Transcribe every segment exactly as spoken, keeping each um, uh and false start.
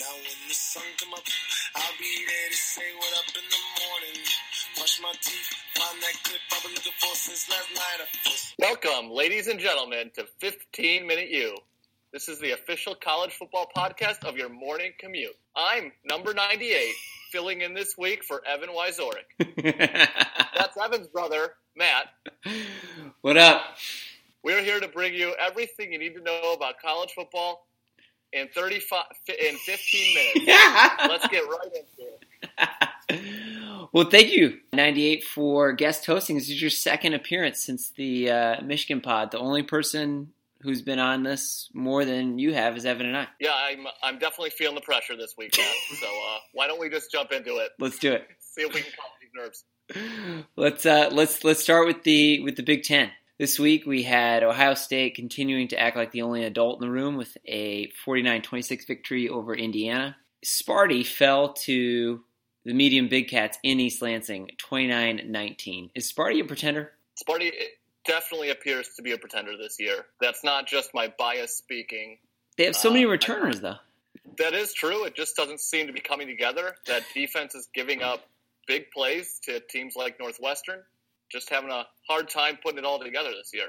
Now when the sun come up, I'll be there to say what up in the morning. Brush my teeth, find that clip I've been looking for since last night. Welcome, ladies and gentlemen, to fifteen-Minute U. This is the official college football podcast of your morning commute. I'm number ninety-eight, filling in this week for Evan Wziorek. That's Evan's brother, Matt. What up? We're here to bring you everything you need to know about college football in thirty-five in fifteen minutes. Yeah. Let's get right into it. Well, thank you, ninety-eight, for guest hosting. This is your second appearance since the uh, Michigan pod. The only person who's been on this more than you have is Evan and I. Yeah, I'm I'm definitely feeling the pressure this week, Matt. So uh, why don't we just jump into it? Let's do it. See if we can calm these nerves. Let's uh, let's let's start with the with the Big Ten. This week we had Ohio State continuing to act like the only adult in the room with a forty-nine twenty-six victory over Indiana. Sparty fell to the medium Big Cats in East Lansing, twenty-nine nineteen. Is Sparty a pretender? Sparty definitely appears to be a pretender this year. That's not just my bias speaking. They have so many um, returners, though. That is true. It just doesn't seem to be coming together. That defense is giving up big plays to teams like Northwestern. Just having a hard time putting it all together this year.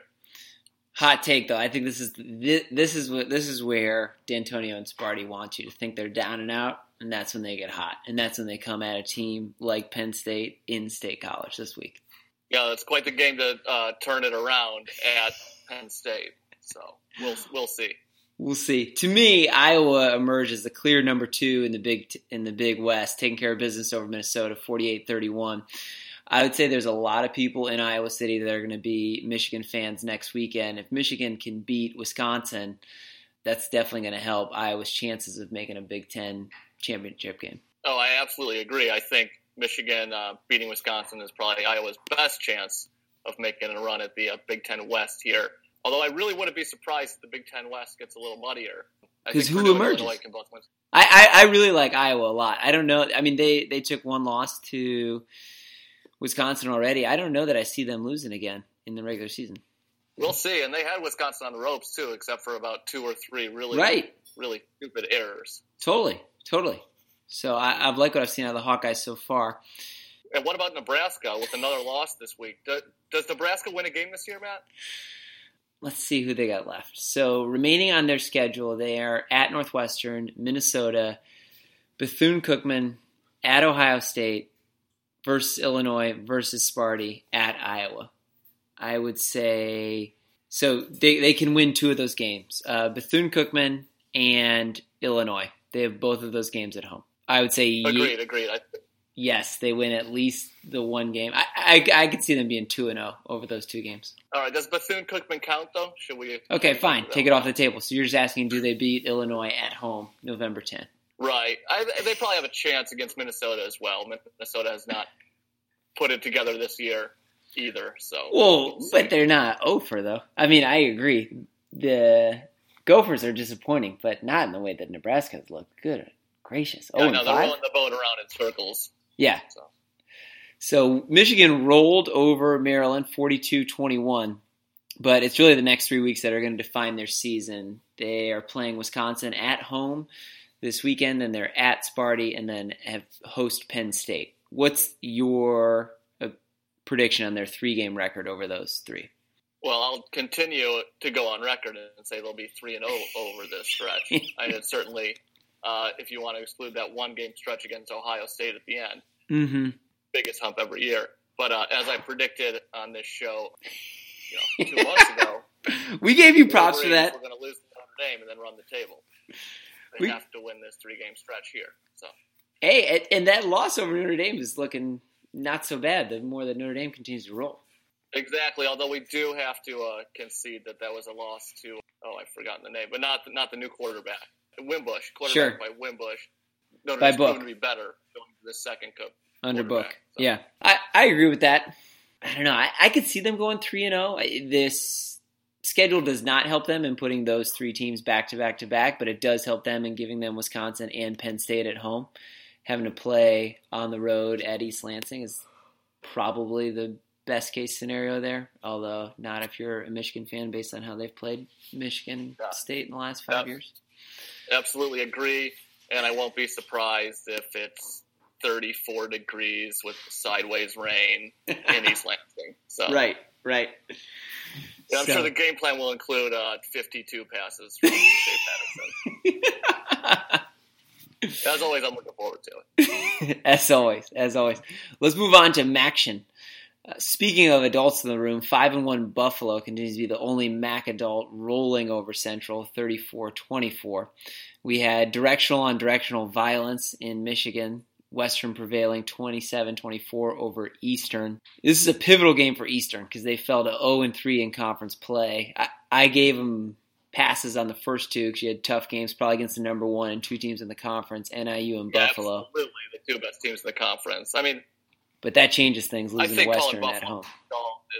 Hot take, though. I think this is this, this is what this is where D'Antonio and Sparty want you to think they're down and out, and that's when they get hot, and that's when they come at a team like Penn State in State College this week. Yeah, that's quite the game to uh, turn it around at Penn State. So we'll we'll see. We'll see. To me, Iowa emerges the clear number two in the big in the Big West, taking care of business over Minnesota, forty-eight thirty-one. I would say there's a lot of people in Iowa City that are going to be Michigan fans next weekend. If Michigan can beat Wisconsin, that's definitely going to help Iowa's chances of making a Big Ten championship game. Oh, I absolutely agree. I think Michigan uh, beating Wisconsin is probably Iowa's best chance of making a run at the uh, Big Ten West here. Although I really wouldn't be surprised if the Big Ten West gets a little muddier. Because who emerges? I, I, I really like Iowa a lot. I don't know. I mean, they, they took one loss to Wisconsin already. I don't know that I see them losing again in the regular season. We'll see. And they had Wisconsin on the ropes, too, except for about two or three really, right. really stupid errors. Totally. Totally. So I, I've liked what I've seen out of the Hawkeyes so far. And what about Nebraska with another loss this week? Does, does Nebraska win a game this year, Matt? Let's see who they got left. So remaining on their schedule, they are at Northwestern, Minnesota, Bethune-Cookman, at Ohio State, versus Illinois, versus Sparty, at Iowa. I would say so they, they can win two of those games, uh, Bethune-Cookman and Illinois. They have both of those games at home. I would say agreed, ye- agreed. I- yes, they win at least the one game. I I, I could see them being two and zero over those two games. All right, does Bethune-Cookman count though? Should we? Okay, fine. Take it off the table. So you're just asking, do they beat Illinois at home, November tenth? Right. I, they probably have a chance against Minnesota as well. Minnesota has not put it together this year either. So, well, but they're not Ofer, though. I mean, I agree. The Gophers are disappointing, but not in the way that Nebraska has looked. Good gracious. Oh, yeah, no, they're rolling the boat around in circles. Yeah. So, so Michigan rolled over Maryland forty-two twenty-one. But it's really the next three weeks that are going to define their season. They are playing Wisconsin at home this weekend, and they're at Sparty, and then have host Penn State. What's your uh, prediction on their three-game record over those three? Well, I'll continue to go on record and say they'll be three and oh over this stretch. I mean, certainly, uh, if you want to exclude that one-game stretch against Ohio State at the end, mm-hmm. biggest hump every year. But uh, as I predicted on this show, you know, two months ago, we gave you props for that. We're going to lose to Notre Dame and then run the table. They we, have to win this three-game stretch here. So, hey, and that loss over Notre Dame is looking not so bad the more that Notre Dame continues to roll. Exactly, although we do have to uh, concede that that was a loss to, oh, I've forgotten the name, but not the, not the new quarterback. Wimbush, quarterback sure. by Wimbush. Notre Dame's going to be better going to the second cup. Under Book, so. Yeah. I, I agree with that. I don't know. I, I could see them going three and oh. This schedule does not help them in putting those three teams back to back to back, but it does help them in giving them Wisconsin and Penn State at home. Having to play on the road at East Lansing is probably the best case scenario there, although not if you're a Michigan fan based on how they've played Michigan yeah. State in the last five yeah. years. Absolutely agree. and I won't be surprised if it's thirty-four degrees with sideways rain in East Lansing. So right, right. Yeah, I'm so. sure the game plan will include uh, fifty-two passes from Jay Patterson. As always, I'm looking forward to it. as always, as always. Let's move on to MACtion. Uh, speaking of adults in the room, five and one Buffalo continues to be the only MAC adult rolling over Central, thirty-four twenty-four. We had directional on directional violence in Michigan. Western prevailing twenty-seven twenty-four over Eastern. This is a pivotal game for Eastern because they fell to oh and three in conference play. I, I gave them passes on the first two because you had tough games, probably against the number one and two teams in the conference, N I U and yeah, Buffalo. Absolutely, the two best teams in the conference. I mean, but that changes things. Losing to Western at home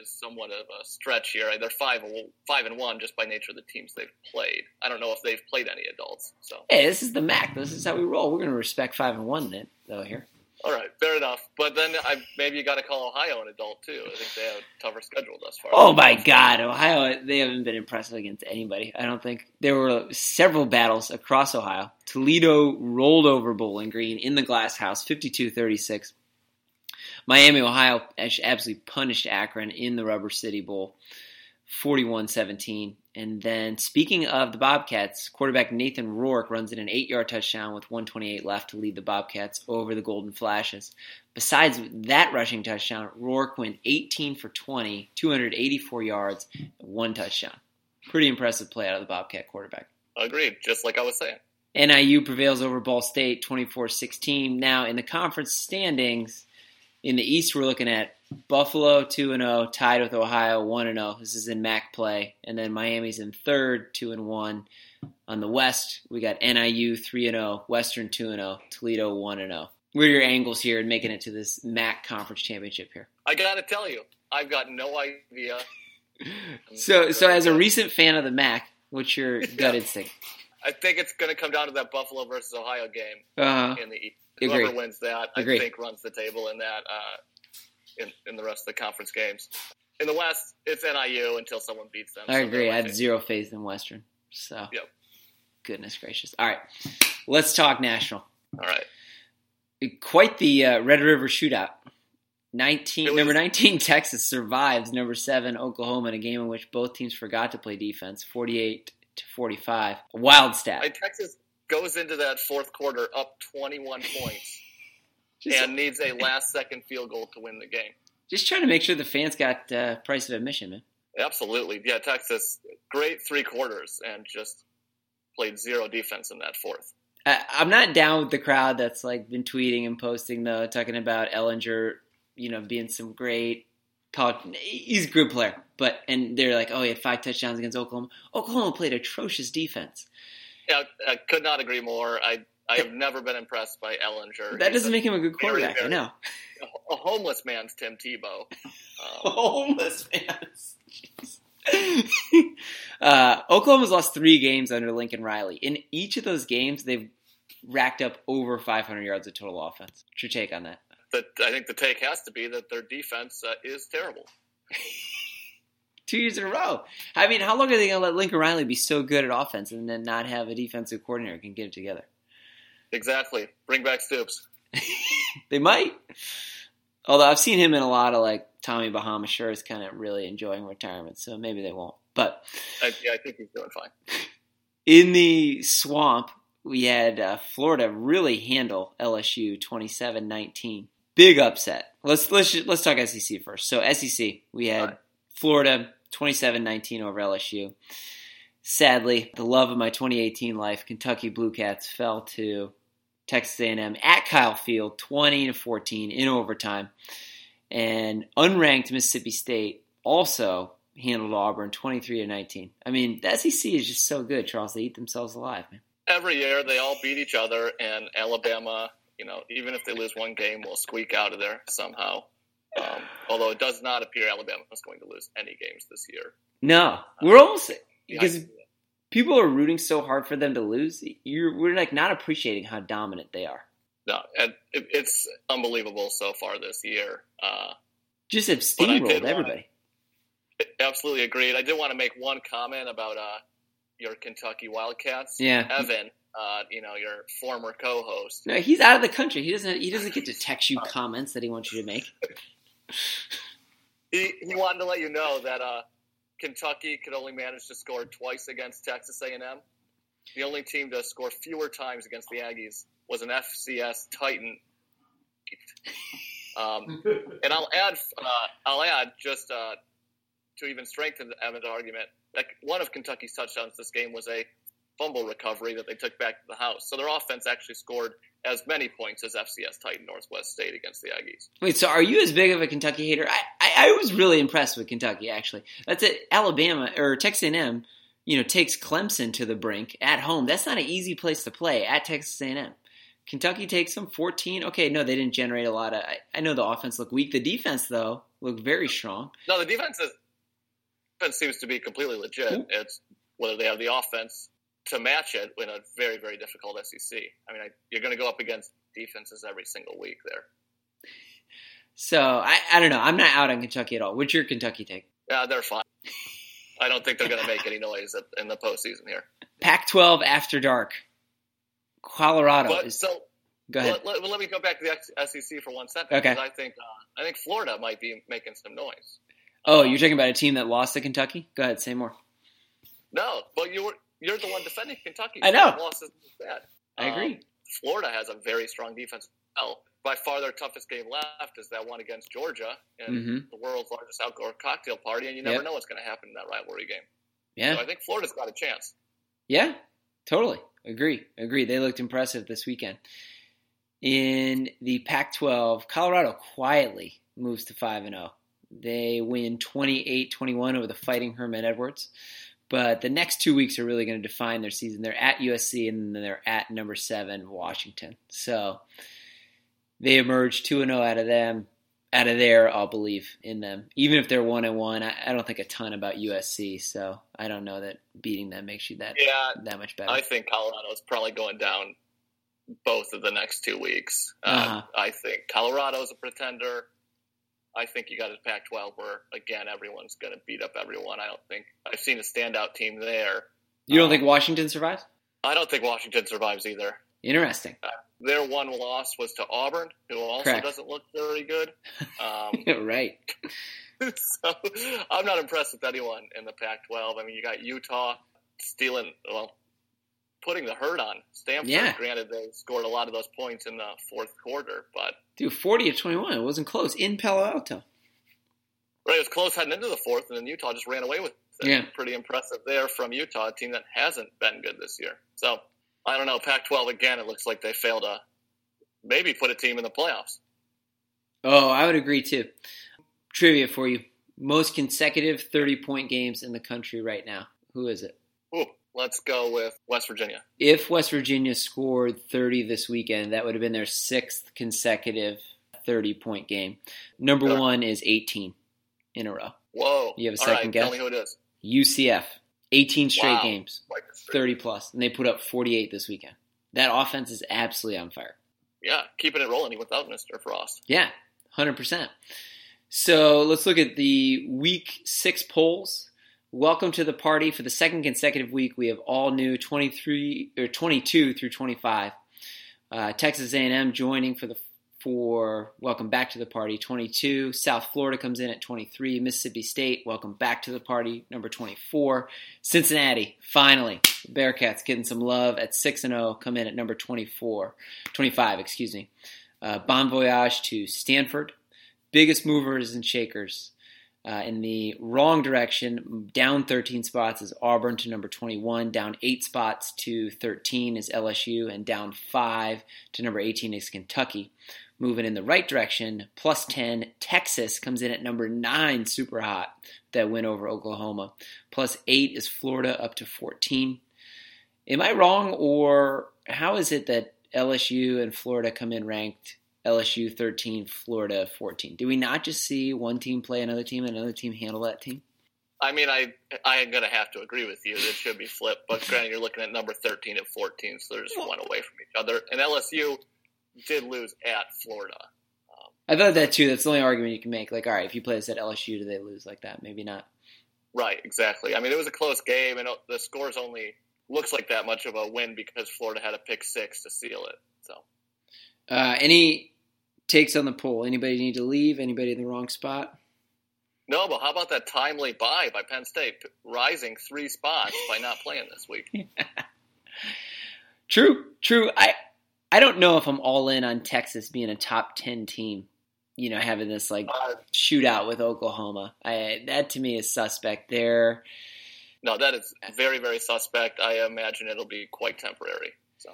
is somewhat of a stretch here. They're five five and one just by nature of the teams they've played. I don't know if they've played any adults. So hey, this is the MAC. This is how we roll. We're going to respect five and one then, though. Here, all right, fair enough. But then I, maybe you got to call Ohio an adult too. I think they have a tougher schedule thus far. Oh my God, Ohio! They haven't been impressive against anybody. I don't think. There were several battles across Ohio. Toledo rolled over Bowling Green in the glass house, fifty-two thirty-six. Miami, Ohio absolutely punished Akron in the Rubber City Bowl, forty-one seventeen. And then speaking of the Bobcats, quarterback Nathan Rourke runs in an eight-yard touchdown with one twenty-eight left to lead the Bobcats over the Golden Flashes. Besides that rushing touchdown, Rourke went eighteen for twenty, two hundred eighty-four yards, one touchdown. Pretty impressive play out of the Bobcat quarterback. Agreed, just like I was saying. N I U prevails over Ball State, twenty-four sixteen. Now in the conference standings, in the East, we're looking at Buffalo two and oh, tied with Ohio one and oh. This is in MAC play. And then Miami's in third, two and one. On the West, we got N I U three and oh, Western two and oh, Toledo one and oh. What are your angles here in making it to this MAC conference championship here? I got to tell you, I've got no idea. so so as a recent fan of the MAC, what's your gut instinct? I think it's going to come down to that Buffalo versus Ohio game uh-huh. in the East. Whoever Agreed. wins that, I Agreed. think, runs the table in that uh, in, in the rest of the conference games. In the West, it's N I U until someone beats them. I so agree. I have zero faith in Western. So, yep. Goodness gracious. All right. Let's talk national. All right. Quite the uh, Red River Shootout. nineteen, was, number nineteen, Texas, survives number seven, Oklahoma, in a game in which both teams forgot to play defense, forty-eight to forty-five. A wild stat. I, Texas goes into that fourth quarter up twenty-one points and needs a last-second field goal to win the game. Just trying to make sure the fans got uh, price of admission, man. Absolutely. Yeah, Texas, great three quarters and just played zero defense in that fourth. I, I'm not down with the crowd that's like been tweeting and posting, though, talking about Ellinger, you know, being some great college – he's a good player. But and they're like, oh, he had five touchdowns against Oklahoma. Oklahoma played atrocious defense. Yeah, I could not agree more. I I have never been impressed by Ellinger. That He's doesn't make him a good quarterback, very, very, I know. A homeless man's Tim Tebow. Um, a homeless man's. uh, Oklahoma's lost three games under Lincoln Riley. In each of those games, they've racked up over five hundred yards of total offense. What's your take on that? But I think the take has to be that their defense uh, is terrible. Two years in a row. I mean, how long are they going to let Lincoln Riley be so good at offense and then not have a defensive coordinator who can get it together? Exactly. Bring back Stoops. They might. Although I've seen him in a lot of, like, Tommy Bahama sure is kind of really enjoying retirement, so maybe they won't. But I, yeah, I think he's doing fine. In the swamp, we had uh, Florida really handle L S U twenty-seven nineteen. Big upset. Let's let's let's talk S E C first. So S E C, we had right. Florida twenty-seven nineteen over L S U. Sadly, the love of my twenty eighteen life, Kentucky Blue Cats, fell to Texas A and M at Kyle Field, twenty to fourteen in overtime. And unranked Mississippi State also handled Auburn twenty-three to nineteen. I mean, the S E C is just so good, Charles. They eat themselves alive, man. Every year they all beat each other, and Alabama, you know, even if they lose one game, will squeak out of there somehow. Um, although it does not appear Alabama is going to lose any games this year. No, we're um, almost because people are rooting so hard for them to lose. You're we're like not appreciating how dominant they are. No, and it, it's unbelievable so far this year. Uh, Just have steamrolled everybody. Wanna, absolutely agreed. I did want to make one comment about uh, your Kentucky Wildcats. Yeah, Evan. uh, you know, your former co-host. No, he's out of the country. He doesn't. He doesn't get to text you comments that he wants you to make. he he wanted to let you know that uh, Kentucky could only manage to score twice against Texas A and M. The only team to score fewer times against the Aggies was an F C S Titan. Um, and I'll add, uh, I'll add just uh, to even strengthen Evan's argument, that one of Kentucky's touchdowns this game was a fumble recovery that they took back to the house. So their offense actually scored as many points as F C S Titan Northwest State against the Aggies. Wait, so are you as big of a Kentucky hater? I, I, I was really impressed with Kentucky, actually. That's it. Alabama or Texas A and M, you know, takes Clemson to the brink at home. That's not an easy place to play at Texas A and M. Kentucky takes them fourteen. Okay, no, they didn't generate a lot of. I, I know the offense looked weak. The defense, though, looked very strong. No, the defense is, defense seems to be completely legit. Ooh. It's whether they have the offense to match it in a very, very difficult S E C. I mean, I, you're going to go up against defenses every single week there. So I, I don't know. I'm not out on Kentucky at all. What's your Kentucky take? Yeah, they're fine. I don't think they're going to make any noise in the postseason here. Pac twelve after dark. Colorado. But, is, so, go ahead. Let, let, let me go back to the S E C for one second. Okay. I think uh, I think Florida might be making some noise. Oh, um, you're talking about a team that lost to Kentucky? Go ahead, say more. No, but you were you're the one defending Kentucky. I know. Losses bad. I agree. Um, Florida has a very strong defense. Well, by far their toughest game left is that one against Georgia and mm-hmm. the world's largest outdoor cocktail party, and you never yep. know what's going to happen in that rivalry game. Yeah. So I think Florida's got a chance. Yeah, totally. Agree, agree. They looked impressive this weekend. In the Pac twelve, Colorado quietly moves to five and oh. They win twenty-eight twenty-one over the fighting Herman Edwards. But the next two weeks are really going to define their season. They're at U S C and then they're at number seven, Washington. So they emerge two and oh out of them, out of there, I'll believe in them. Even if they're one and one, I, I don't think a ton about U S C, so I don't know that beating them makes you that yeah, that much better. I think Colorado is probably going down both of the next two weeks. Uh-huh. Uh, I think Colorado's a pretender. I think you got a Pac twelve where, again, everyone's going to beat up everyone. I don't think I've seen a standout team there. You don't um, think Washington survives? I don't think Washington survives either. Interesting. Uh, their one loss was to Auburn, who also Correct. doesn't look very good. Um, right. So I'm not impressed with anyone in the Pac twelve. I mean, you got Utah stealing, well, putting the hurt on Stanford. Yeah. Granted, they scored a lot of those points in the fourth quarter, but dude, forty to twenty-one, it wasn't close in Palo Alto. Right, it was close heading into the fourth, and then Utah just ran away with it. Yeah. Pretty impressive there from Utah, a team that hasn't been good this year. So. I don't know, Pac twelve, again, it looks like they failed to maybe put a team in the playoffs. Oh, I would agree, too. Trivia for you. Most consecutive thirty-point games in the country right now. Who is it? Ooh, let's go with West Virginia. If West Virginia scored thirty this weekend, that would have been their sixth consecutive thirty-point game. Number sure. one is eighteen in a row. Whoa. You have a All second right, guess? Tell me who it is. U C F. eighteen straight wow. games, like thirty-plus, and they put up forty-eight this weekend. That offense is absolutely on fire. Yeah, keeping it rolling without Mister Frost. Yeah, one hundred percent. So let's look at the Week six polls. Welcome to the party. For the second consecutive week, we have all new twenty-three or twenty-two through twenty-five. Uh, Texas A and M joining for the for welcome back to the party, twenty-two. South Florida comes in at twenty-three. Mississippi State, welcome back to the party, number twenty-four. Cincinnati, finally, Bearcats getting some love at six and oh, come in at number twenty-four, twenty-five, excuse me. Uh, bon voyage to Stanford. Biggest movers and shakers uh, in the wrong direction. Down thirteen spots is Auburn to number twenty-one. Down eight spots to thirteen is L S U. And down five to number eighteen is Kentucky. Moving in the right direction, plus ten. Texas comes in at number nine, super hot, that win over Oklahoma. Plus eight is Florida, up to fourteen. Am I wrong, or how is it that L S U and Florida come in ranked L S U thirteen, Florida fourteen? Do we not just see one team play another team and another team handle that team? I mean, I I am going to have to agree with you. It should be flipped, but granted, you're looking at number thirteen and fourteen, so they're just one away from each other. And L S U did lose at Florida. Um, I thought that, too. That's the only argument you can make. Like, all right, if you play this at L S U, do they lose like that? Maybe not. Right, exactly. I mean, it was a close game, and the score's only looks like that much of a win because Florida had a pick six to seal it. So, uh, any takes on the poll? Anybody need to leave? Anybody in the wrong spot? No, but how about that timely bye by Penn State, rising three spots by not playing this week? Yeah. True, true. I I don't know if I'm all in on Texas being a top ten team. You know, having this like uh, shootout with Oklahoma. I that to me is suspect. There. No, that is very, very suspect. I imagine it'll be quite temporary. So,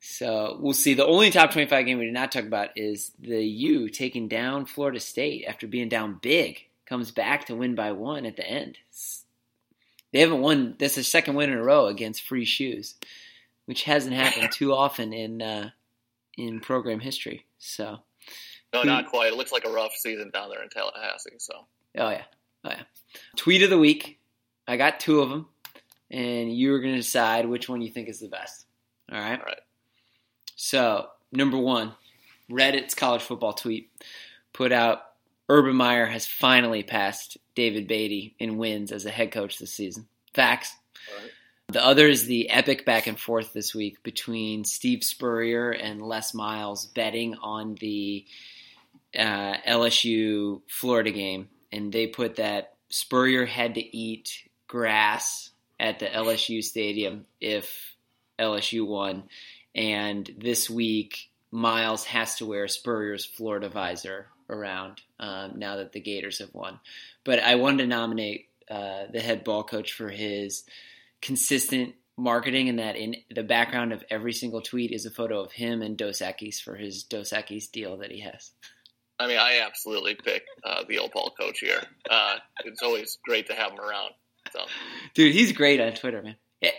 so we'll see. The only top twenty-five game we did not talk about is the U taking down Florida State after being down big. Comes back to win by one at the end. They haven't won. This is second win in a row against free shoes, which hasn't happened too often in uh, in program history. So, no, not quite. It looks like a rough season down there in Tallahassee. So, oh yeah, oh yeah. Tweet of the week. I got two of them, and you're going to decide which one you think is the best. All right? All right. So, number one, Reddit's college football tweet put out, Urban Meyer has finally passed David Beatty in wins as a head coach this season. Facts. All right. The other is the epic back and forth this week between Steve Spurrier and Les Miles betting on the uh, L S U-Florida game, and they put that Spurrier had to eat grass at the L S U stadium if L S U won. And this week, Miles has to wear Spurrier's Florida visor around um, now that the Gators have won. But I wanted to nominate uh, the head ball coach for his consistent marketing, and that in the background of every single tweet is a photo of him and Dos Equis for his Dos Equis deal that he has. I mean, I absolutely pick uh, the old ball coach here. Uh, it's always great to have him around. So. Dude, he's great on Twitter, man. He,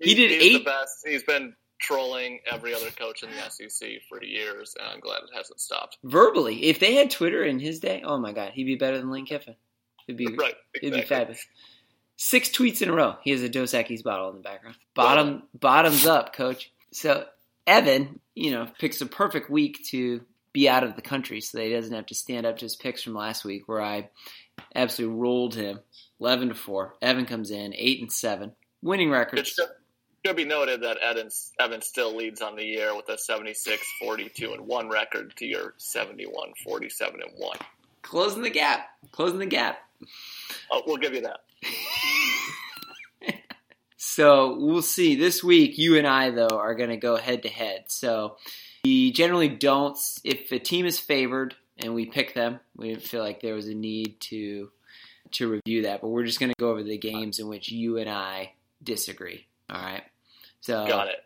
he did he's eight. The best. He's been trolling every other coach in the S E C for years, and I'm glad it hasn't stopped. Verbally, if they had Twitter in his day, oh my God, he'd be better than Lane Kiffin. It'd be right, exactly. It'd be fabulous. Six tweets in a row. He has a Dos Equis bottle in the background. Bottom wow. Bottoms up, coach. So Evan, you know, picks a perfect week to be out of the country so that he doesn't have to stand up to his picks from last week where I absolutely rolled him eleven to four. Evan comes in eight and seven, winning record. It should, should be noted that Evan, Evan still leads on the year with a seventy-six forty-two and one record to your seventy-one forty-seven and one. Closing the gap. Closing the gap. Oh, we'll give you that. So we'll see. This week, you and I, though, are going to go head-to-head. So we generally don't – if a team is favored and we pick them, we didn't feel like there was a need to to review that. But we're just going to go over the games in which you and I disagree. All right? So got it.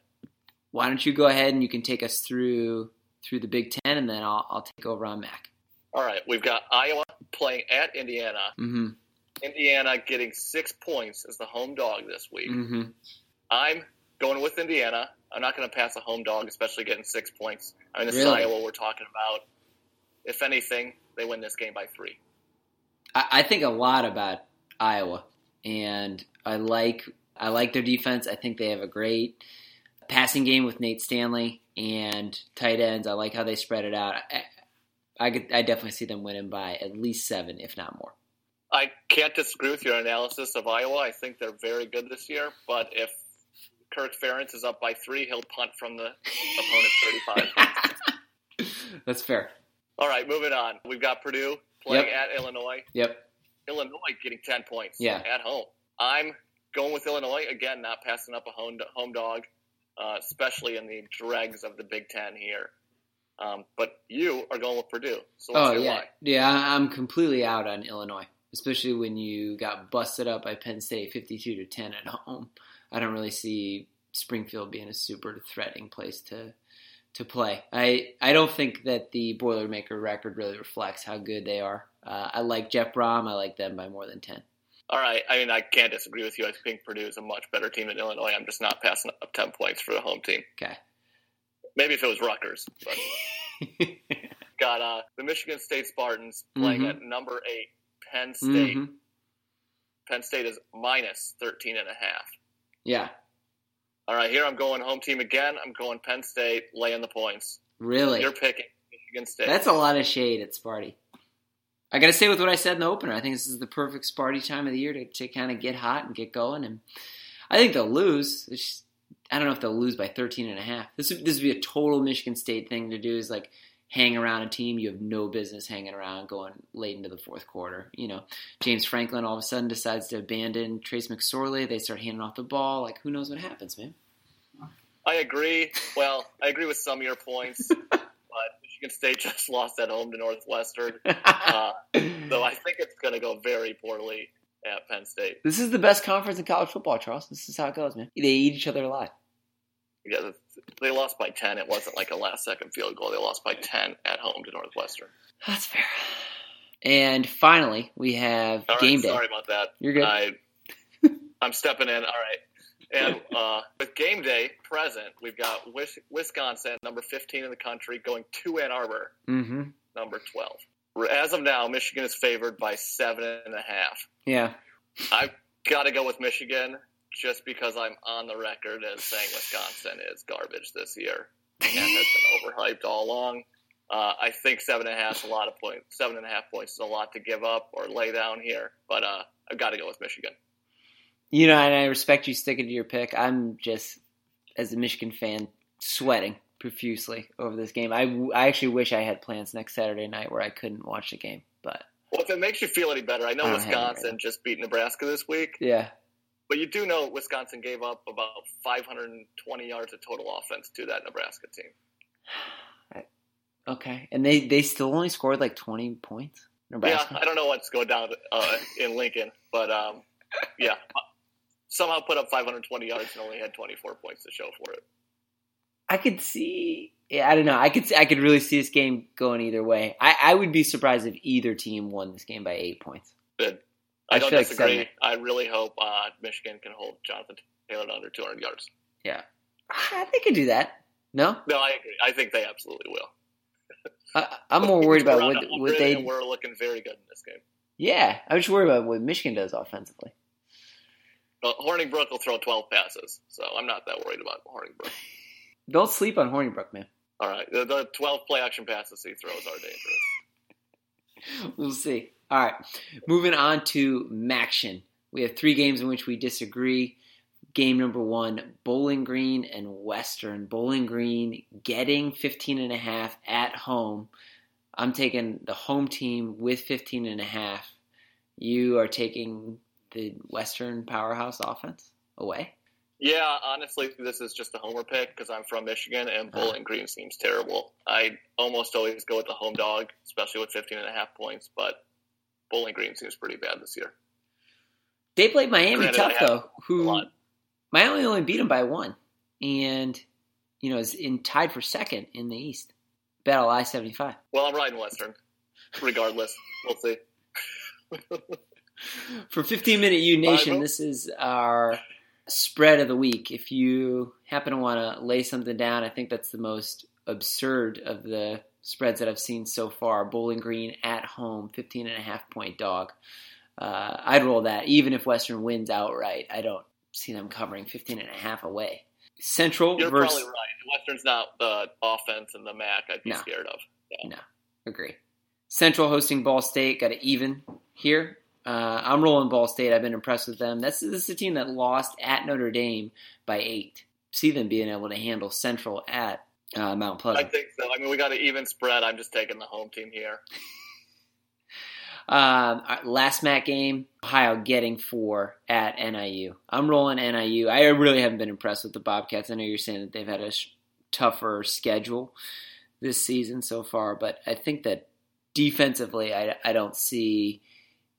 Why don't you go ahead and you can take us through through the Big Ten, and then I'll, I'll take over on MAC. All right. We've got Iowa playing at Indiana. Mm-hmm. Indiana getting six points as the home dog this week. Mm-hmm. I'm going with Indiana. I'm not going to pass a home dog, especially getting six points. I mean, this really? is Iowa we're talking about. If anything, they win this game by three. I, I think a lot about Iowa, and I like I like their defense. I think they have a great passing game with Nate Stanley and tight ends. I like how they spread it out. I, I, could, I definitely see them winning by at least seven, if not more. I can't disagree with your analysis of Iowa. I think they're very good this year, but if Kirk Ferentz is up by three, he'll punt from the opponent's thirty-five. That's fair. All right, moving on. We've got Purdue playing yep. at Illinois. Yep. Illinois getting ten points yeah. at home. I'm going with Illinois. Again, not passing up a home, home dog, uh, especially in the dregs of the Big Ten here. Um, but you are going with Purdue. So let's oh, see yeah. why. Yeah, I'm completely out on Illinois, especially when you got busted up by Penn State fifty-two to ten at home. I don't really see Springfield being a super threatening place to to play. I, I don't think that the Boilermaker record really reflects how good they are. Uh, I like Jeff Brom. I like them by more than ten. All right. I mean, I can't disagree with you. I think Purdue is a much better team than Illinois. I'm just not passing up ten points for the home team. Okay. Maybe if it was Rutgers. But. Got uh, the Michigan State Spartans playing mm-hmm. at number eight. Penn State. Mm-hmm. Penn State is minus thirteen and a half. Yeah. All right, here I'm going home team again. I'm going Penn State, laying the points. Really? You're picking Michigan State. That's a lot of shade at Sparty. I got to stay with what I said in the opener. I think this is the perfect Sparty time of the year to, to kind of get hot and get going. And I think they'll lose. It's just, I don't know if they'll lose by thirteen and a half. This would, this would be a total Michigan State thing to do, is like hang around a team you have no business hanging around going late into the fourth quarter. You know, James Franklin all of a sudden decides to abandon Trace McSorley. They start handing off the ball. Like, who knows what happens, man? I agree. Well, I agree with some of your points. But Michigan State just lost at home to Northwestern. Uh, so I think it's going to go very poorly at Penn State. This is the best conference in college football, Charles. This is how it goes, man. They eat each other alive. Yeah, they lost by ten. It wasn't like a last-second field goal. They lost by ten at home to Northwestern. That's fair. And finally, we have right, game day. Sorry about that. You're good. I, I'm stepping in. All right. And uh, with game day present, we've got Wisconsin, number fifteen in the country, going to Ann Arbor, mm-hmm. number twelve. As of now, Michigan is favored by seven and a half. Yeah. I've got to go with Michigan just because I'm on the record as saying Wisconsin is garbage this year and has been overhyped all along. Uh, I think seven and a half is a lot of points. Seven and a half points is a lot to give up or lay down here, but uh, I've got to go with Michigan. You know, and I respect you sticking to your pick. I'm just, as a Michigan fan, sweating profusely over this game. I, I actually wish I had plans next Saturday night where I couldn't watch the game. But well, if it makes you feel any better, I know I Wisconsin right just beat Nebraska this week. Yeah. But you do know Wisconsin gave up about five hundred twenty yards of total offense to that Nebraska team. Okay. And they, they still only scored like twenty points? Nebraska? Yeah, I don't know what's going down uh, in Lincoln, but um, yeah. Somehow put up five hundred twenty yards and only had twenty-four points to show for it. I could see yeah, – I don't know. I could see, I could really see this game going either way. I, I would be surprised if either team won this game by eight points. Good. I, I don't disagree. Like I really hope uh, Michigan can hold Jonathan Taylor to under two hundred yards. Yeah. They could do that. No? No, I agree. I think they absolutely will. I, I'm more worried about what, what they – We're looking very good in this game. Yeah. I'm just worried about what Michigan does offensively. But Horningbrook will throw twelve passes, so I'm not that worried about Horningbrook. Don't sleep on Horningbrook, man. All right. The, the twelve play-action passes he throws are dangerous. We'll see. All right. Moving on to Maction. We have three games in which we disagree. Game number one, Bowling Green and Western. Bowling Green getting fifteen and a half at home. I'm taking the home team with fifteen and a half. You are taking the Western powerhouse offense away? Yeah, honestly, this is just a homer pick because I'm from Michigan and Bowling uh, Green seems terrible. I almost always go with the home dog, especially with fifteen and a half points, but Bowling Green seems pretty bad this year. They played Miami Granted, tough, though, who Miami only beat them by one and, you know, is in tied for second in the East. Battle I seventy-five. Well, I'm riding Western, regardless. We'll see. For fifteen-Minute U Nation, this is our spread of the week. If you happen to want to lay something down, I think that's the most absurd of the spreads that I've seen so far. Bowling Green at home, fifteen and a half point dog. Uh, I'd roll that. Even if Western wins outright, I don't see them covering fifteen and a half away. Central You're versus... probably right. Western's not the offense in the M A C I'd be no. scared of. Yeah. No, agree. Central hosting Ball State, got an even here. Uh, I'm rolling Ball State. I've been impressed with them. That's, this is a team that lost at Notre Dame by eight. See them being able to handle Central at uh, Mount Pleasant. I think so. I mean, we got an even spread. I'm just taking the home team here. um, last M A C game, Ohio getting four at N I U. I'm rolling N I U. I really haven't been impressed with the Bobcats. I know you're saying that they've had a sh- tougher schedule this season so far, but I think that defensively, I, I don't see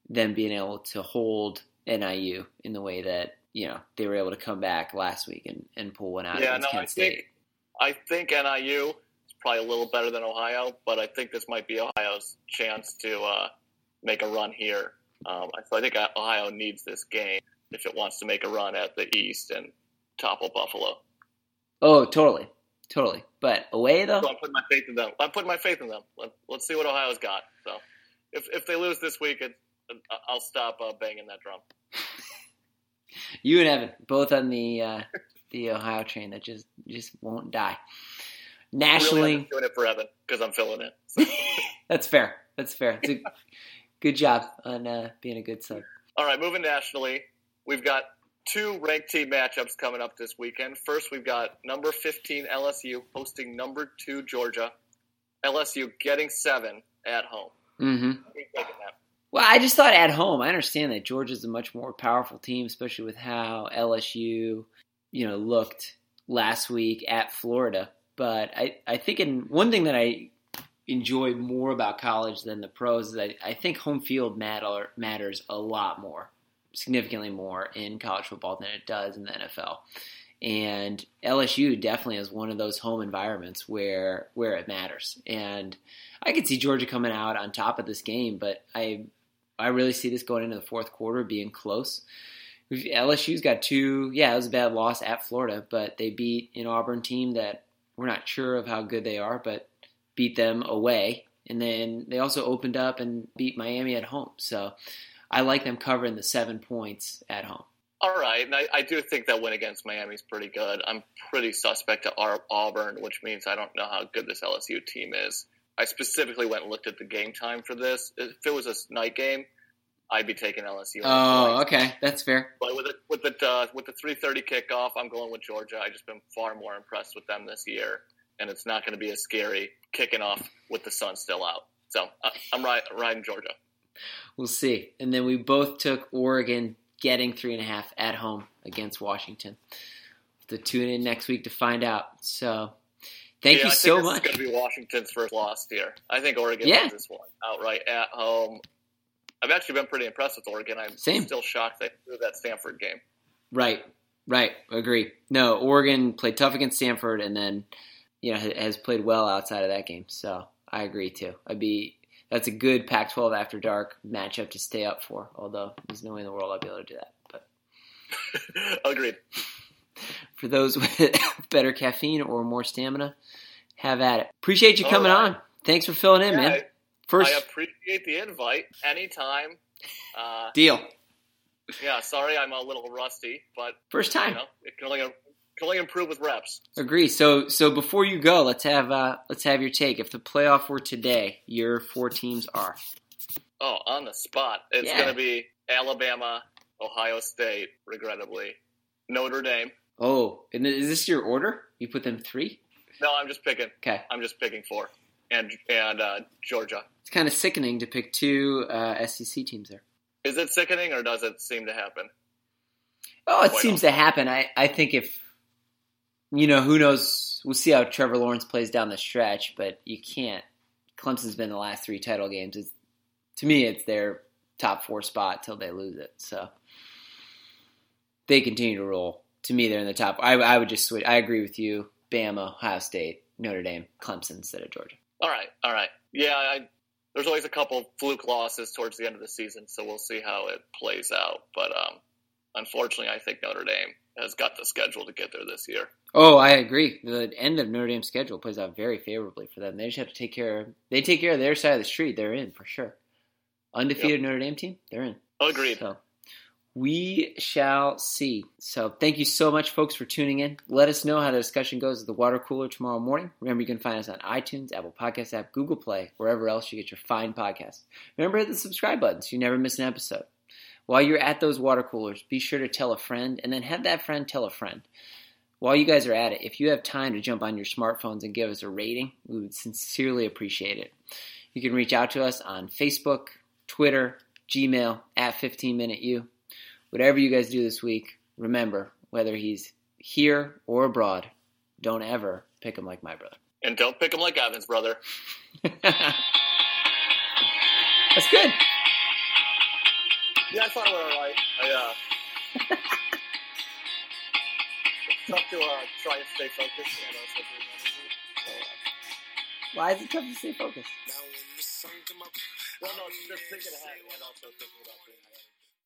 them being able to hold N I U in the way that, you know, they were able to come back last week and, and pull one out yeah, against no, Kent I State. Think, I think N I U is probably a little better than Ohio, but I think this might be Ohio's chance to uh, make a run here. Um, so I think Ohio needs this game if it wants to make a run at the East and topple Buffalo. Oh, totally. Totally. But away, though? So I'm putting my faith in them. I'm putting my faith in them. Let, let's see what Ohio's got. So if, if they lose this week, it's I'll stop uh, banging that drum. You and Evan, both on the uh, the Ohio train that just, just won't die. Nationally, I'm really doing it for Evan because I'm filling in. So. That's fair. That's fair. It's a good job on uh, being a good son. All right, moving nationally, we've got two ranked team matchups coming up this weekend. First, we've got number fifteen L S U hosting number two Georgia. L S U getting seven at home. Mm-hmm. Well, I just thought at home. I understand that Georgia's a much more powerful team, especially with how L S U, you know, looked last week at Florida. But I, I think in one thing that I enjoy more about college than the pros is that I think home field matter, matters a lot more, significantly more in college football than it does in the N F L. And L S U definitely is one of those home environments where where it matters. And I could see Georgia coming out on top of this game, but I I really see this going into the fourth quarter being close. L S U's got two – yeah, it was a bad loss at Florida, but they beat an Auburn team that we're not sure of how good they are, but beat them away. And then they also opened up and beat Miami at home. So I like them covering the seven points at home. All right, and I, I do think that win against Miami is pretty good. I'm pretty suspect to Auburn, which means I don't know how good this L S U team is. I specifically went and looked at the game time for this. If it was a night game, I'd be taking L S U. Oh, okay, that's fair. But with the with the uh, with the three thirty kickoff, I'm going with Georgia. I've just been far more impressed with them this year, and it's not going to be as scary kicking off with the sun still out. So uh, I'm ri- riding Georgia. We'll see. And then we both took Oregon getting three and a half at home against Washington. We'll have to tune in next week to find out. So thank yeah, you I so much. It's going to be Washington's first loss here. I think Oregon yeah. wins this one outright at home. I've actually been pretty impressed with Oregon. I'm Same. still shocked they threw that Stanford game. Right, right. Agree. No, Oregon played tough against Stanford and then, you know, has played well outside of that game. So I agree too. I'd be. That's a good Pac twelve After Dark matchup to stay up for, although there's no way in the world I'll be able to do that. But agreed. For those with better caffeine or more stamina, have at it. Appreciate you All coming right. on. Thanks for filling in, yeah, man. I, First, I appreciate the invite. Anytime. Uh, Deal. Yeah, sorry I'm a little rusty, but first time. You know, it can only, can only improve with reps. Agree. So, so before you go, let's have uh, let's have your take. If the playoff were today, your four teams are. Oh, on the spot, it's yeah. going to be Alabama, Ohio State, regrettably, Notre Dame. Oh, and is this your order? You put them three? No, I'm just picking. Okay, I'm just picking four, and and uh, Georgia. It's kind of sickening to pick two uh, S E C teams there. Is it sickening, or does it seem to happen? Oh, it Quite seems often. to happen. I, I think if you know, who knows? We'll see how Trevor Lawrence plays down the stretch, but you can't. Clemson's been the last three title games. It's, to me, it's their top four spot till they lose it. So they continue to roll. To me, they're in the top. I, I would just switch. I agree with you. Bama, Ohio State, Notre Dame, Clemson instead of Georgia. All right. All right. Yeah, I, there's always a couple fluke losses towards the end of the season, so we'll see how it plays out. But um, unfortunately, I think Notre Dame has got the schedule to get there this year. Oh, I agree. The end of Notre Dame's schedule plays out very favorably for them. They just have to take care of – they take care of their side of the street. They're in for sure. Undefeated yep. Notre Dame team, they're in. Agreed. So. We shall see. So thank you so much, folks, for tuning in. Let us know how the discussion goes at the water cooler tomorrow morning. Remember, you can find us on iTunes, Apple Podcast app, Google Play, wherever else you get your fine podcasts. Remember, hit the subscribe button so you never miss an episode. While you're at those water coolers, be sure to tell a friend, and then have that friend tell a friend. While you guys are at it, if you have time to jump on your smartphones and give us a rating, we would sincerely appreciate it. You can reach out to us on Facebook, Twitter, Gmail, at fifteen minute U. Whatever you guys do this week, remember, whether he's here or abroad, don't ever pick him like my brother. And don't pick him like Evan's brother. That's good. Yeah, I thought we were all right. I, uh, it's tough to uh, try to stay focused. And also so, uh, Why is it tough to stay focused? Now when the sun come up, well, no, just thinking ahead and also thinking about